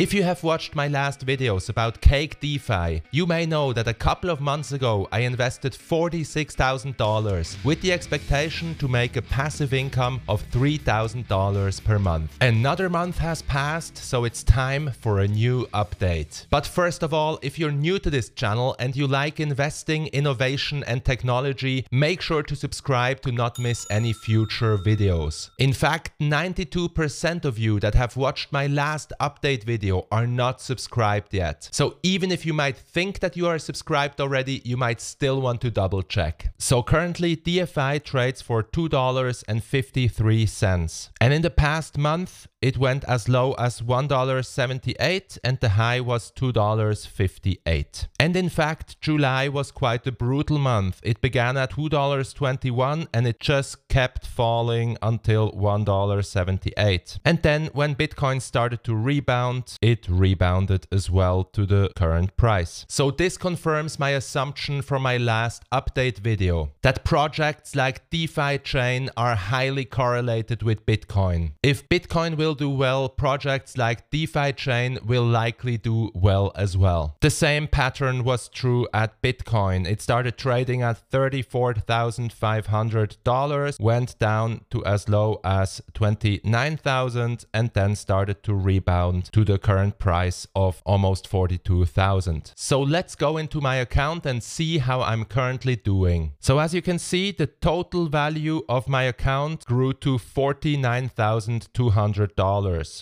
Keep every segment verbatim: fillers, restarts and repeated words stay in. If you have watched my last videos about Cake DeFi, you may know that a couple of months ago I invested forty-six thousand dollars with the expectation to make a passive income of three thousand dollars per month. Another month has passed, so it's time for a new update. But first of all, if you're new to this channel and you like investing, innovation and technology, make sure to subscribe to not miss any future videos. In fact, ninety-two percent of you that have watched my last update video are not subscribed yet. So even if you might think that you are subscribed already, you might still want to double check. So currently D F I trades for two dollars and fifty-three cents. And in the past month, it went as low as one dollar seventy-eight and the high was two dollars fifty-eight. And in fact, July was quite a brutal month. It began at two dollars twenty-one and it just kept falling until one dollar seventy-eight. And then when Bitcoin started to rebound, it rebounded as well to the current price. So this confirms my assumption from my last update video, that projects like DeFi Chain are highly correlated with Bitcoin. If Bitcoin will do well, projects like DeFi Chain will likely do well as well. The same pattern was true at Bitcoin. It started trading at thirty-four thousand five hundred dollars, went down to as low as twenty-nine thousand dollars, and then started to rebound to the current price of almost forty-two thousand dollars. So let's go into my account and see how I'm currently doing. So as you can see, the total value of my account grew to forty-nine thousand two hundred dollars.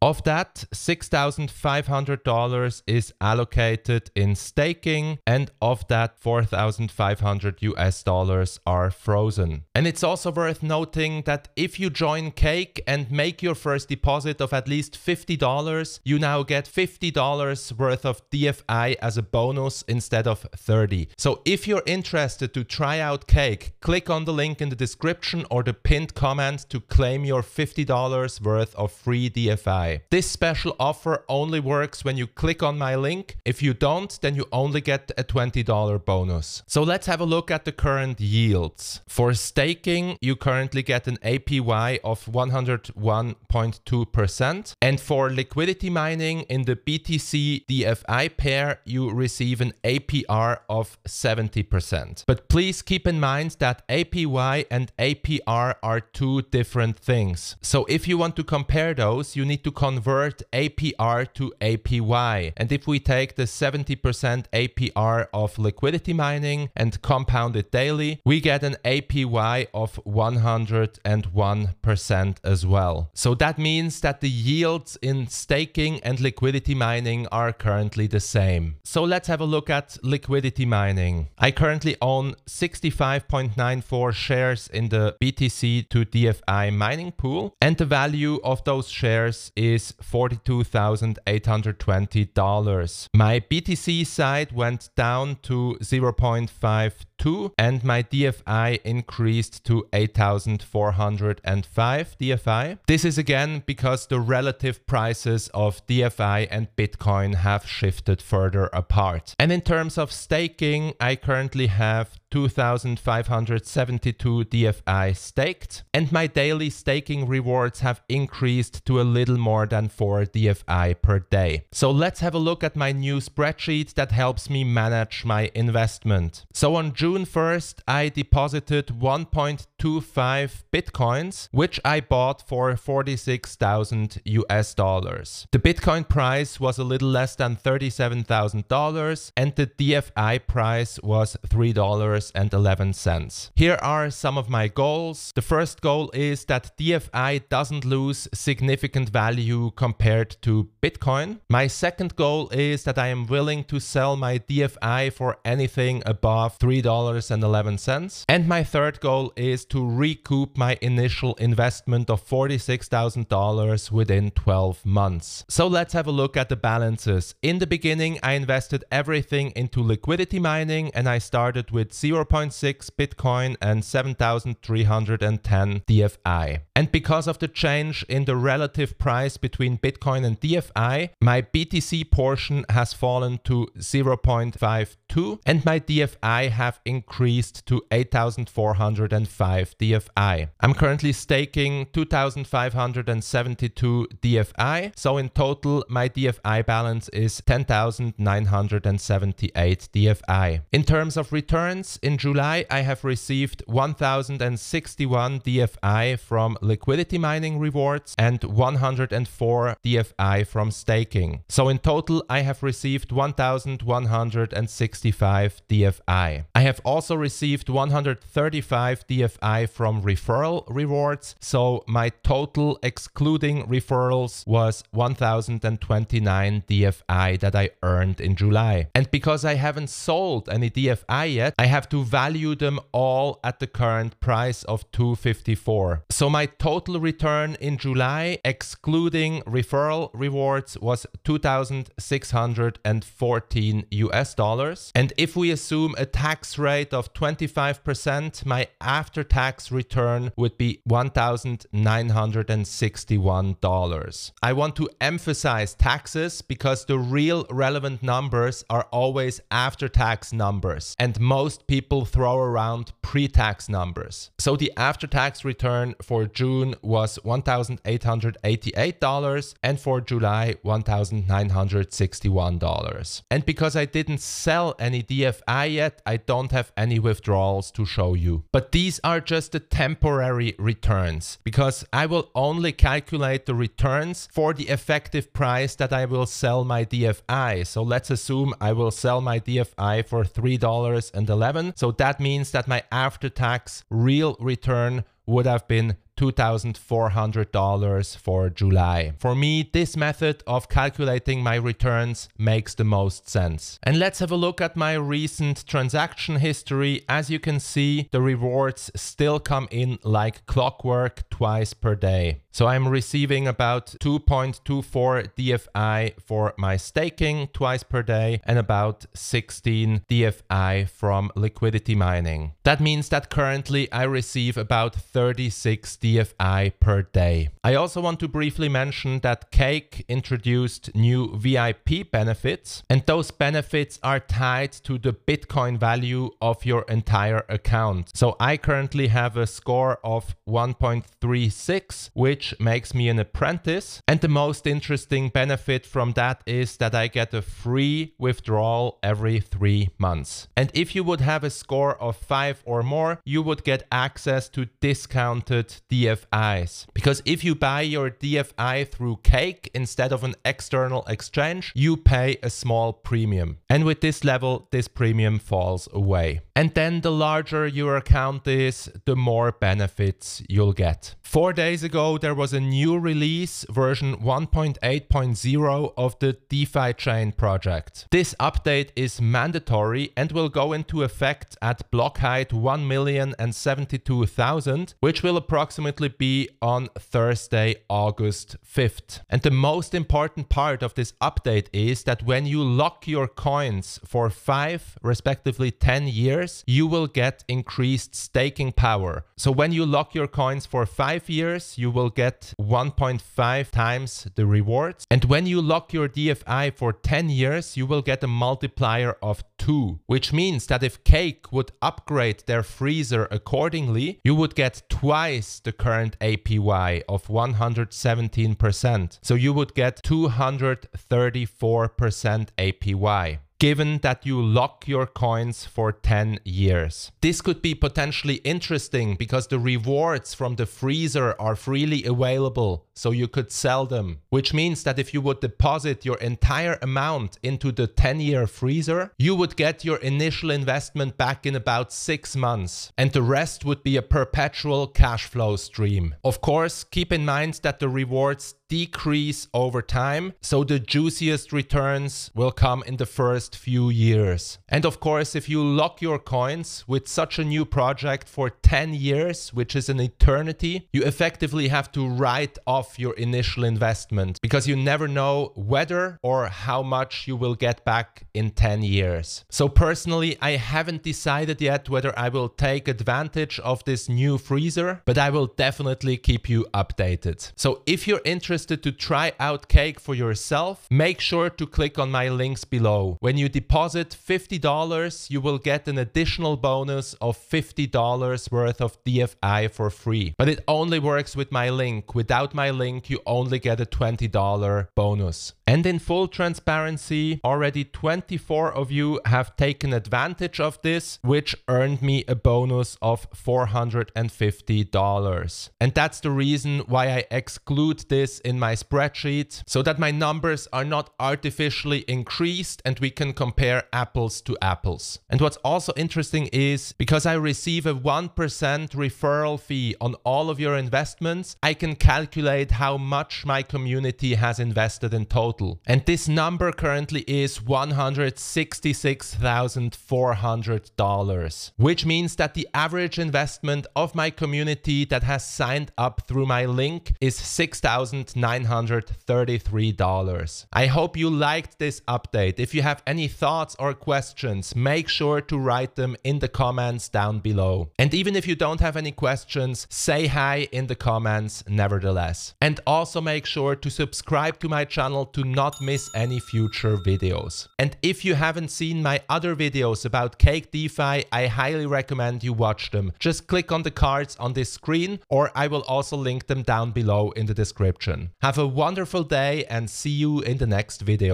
Of that, six thousand five hundred dollars is allocated in staking, and of that, four thousand five hundred U S dollars are frozen. And it's also worth noting that if you join Cake and make your first deposit of at least fifty dollars, you now get fifty dollars worth of D F I as a bonus instead of thirty dollars. So if you're interested to try out Cake, click on the link in the description or the pinned comment to claim your fifty dollars worth of Of free D F I. This special offer only works when you click on my link. If you don't, then you only get a twenty dollar bonus. So let's have a look at the current yields. For staking, you currently get an A P Y of one hundred one point two percent. And for liquidity mining in the B T C D F I pair, you receive an A P R of seventy percent. But please keep in mind that A P Y and A P R are two different things. So if you want to compare Compare those, you need to convert A P R to A P Y. And if we take the seventy percent A P R of liquidity mining and compound it daily, we get an A P Y of one hundred one percent as well. So that means that the yields in staking and liquidity mining are currently the same. So let's have a look at liquidity mining. I currently own sixty-five point nine four shares in the B T C to D F I mining pool, and the value of those shares is forty-two thousand eight hundred twenty dollars. My B T C side went down to zero point five two and my D F I increased to eight thousand four hundred five D F I. This is again because the relative prices of D F I and Bitcoin have shifted further apart. And in terms of staking, I currently have two thousand five hundred seventy-two D F I staked, and my daily staking rewards have increased to a little more than four D F I per day. So let's have a look at my new spreadsheet that helps me manage my investment. So on June first, I deposited one point two five Bitcoins, which I bought for forty-six thousand U S dollars. The Bitcoin price was a little less than thirty-seven thousand dollars, and the D F I price was three dollars and eleven cents. Here are some of my goals. The first goal is that D F I doesn't lose significant value compared to Bitcoin. My second goal is that I am willing to sell my D F I for anything above three dollars and eleven cents. And my third goal is to recoup my initial investment of forty-six thousand dollars within twelve months. So let's have a look at the balances. In the beginning, I invested everything into liquidity mining and I started with zero point six Bitcoin and seven thousand three hundred ten D F I. And because of the change in the relative price between Bitcoin and D F I, my B T C portion has fallen to zero point five two two, and my D F I have increased to eight thousand four hundred five D F I. I'm currently staking two thousand five hundred seventy-two D F I, so in total my D F I balance is ten thousand nine hundred seventy-eight D F I. In terms of returns, in July I have received one thousand sixty-one D F I from liquidity mining rewards and one hundred four D F I from staking. So in total I have received one thousand one hundred sixty-five D F I. I have also received one hundred thirty-five D F I from referral rewards, so my total excluding referrals was one thousand twenty-nine D F I that I earned in July. And because I haven't sold any D F I yet, I have to value them all at the current price of two fifty-four. So my total return in July, excluding referral rewards, was two thousand six hundred fourteen U S dollars. And if we assume a tax rate of twenty-five percent, my after-tax return would be one thousand nine hundred sixty-one dollars. I want to emphasize taxes because the real relevant numbers are always after-tax numbers, and most people throw around pre-tax numbers. So the after-tax return for June was one thousand eight hundred eighty-eight dollars and for July one thousand nine hundred sixty-one dollars. And because I didn't sell any D F I yet, I don't have any withdrawals to show you. But these are just the temporary returns, because I will only calculate the returns for the effective price that I will sell my D F I. So let's assume I will sell my D F I for three dollars and eleven cents. So that means that my after-tax real return would have been two thousand four hundred dollars for July. For me, this method of calculating my returns makes the most sense. And let's have a look at my recent transaction history. As you can see, the rewards still come in like clockwork twice per day. So I'm receiving about two point two four D F I for my staking twice per day and about sixteen D F I from liquidity mining. That means that currently I receive about thirty-six D F I per day. I also want to briefly mention that Cake introduced new V I P benefits, and those benefits are tied to the Bitcoin value of your entire account. So I currently have a score of one point three six, which makes me an apprentice, and the most interesting benefit from that is that I get a free withdrawal every three months. And if you would have a score of five or more, you would get access to discounted D F Is. Because if you buy your D F I through Cake instead of an external exchange, you pay a small premium. And with this level, this premium falls away. And then the larger your account is, the more benefits you'll get. Four days ago, there was a new release, version one point eight point zero of the DeFi Chain project. This update is mandatory and will go into effect at block height one million seventy-two thousand, which will approximately be on Thursday, August fifth. And the most important part of this update is that when you lock your coins for five, respectively ten years, you will get increased staking power. So when you lock your coins for five years, you will get one point five times the rewards. And when you lock your D F I for ten years, you will get a multiplier of two, which means that if Cake would upgrade their freezer accordingly, you would get twice the current A P Y of one hundred seventeen percent. So you would get two hundred thirty-four percent A P Y, given that you lock your coins for ten years. This could be potentially interesting because the rewards from the freezer are freely available, so you could sell them, which means that if you would deposit your entire amount into the ten-year freezer, you would get your initial investment back in about six months, and the rest would be a perpetual cash flow stream. Of course, keep in mind that the rewards decrease over time, so the juiciest returns will come in the first few years. And of course, if you lock your coins with such a new project for ten years, which is an eternity, you effectively have to write off your initial investment, because you never know whether or how much you will get back in ten years. So personally, I haven't decided yet whether I will take advantage of this new freezer, but I will definitely keep you updated. So if you're interested interested to try out Cake for yourself, make sure to click on my links below. When you deposit fifty dollars, you will get an additional bonus of fifty dollars worth of D F I for free. But it only works with my link. Without my link, you only get a twenty dollar bonus. And in full transparency, already twenty-four of you have taken advantage of this, which earned me a bonus of four hundred fifty dollars. And that's the reason why I exclude this in my spreadsheet, so that my numbers are not artificially increased and we can compare apples to apples. And what's also interesting is, because I receive a one percent referral fee on all of your investments, I can calculate how much my community has invested in total. And this number currently is one hundred sixty-six thousand four hundred dollars, which means that the average investment of my community that has signed up through my link is six thousand nine hundred thirty-three dollars. I hope you liked this update. If you have any thoughts or questions, make sure to write them in the comments down below. And even if you don't have any questions, say hi in the comments nevertheless. And also make sure to subscribe to my channel to not miss any future videos. And if you haven't seen my other videos about Cake DeFi, I highly recommend you watch them. Just click on the cards on this screen, or I will also link them down below in the description. Have a wonderful day and see you in the next video.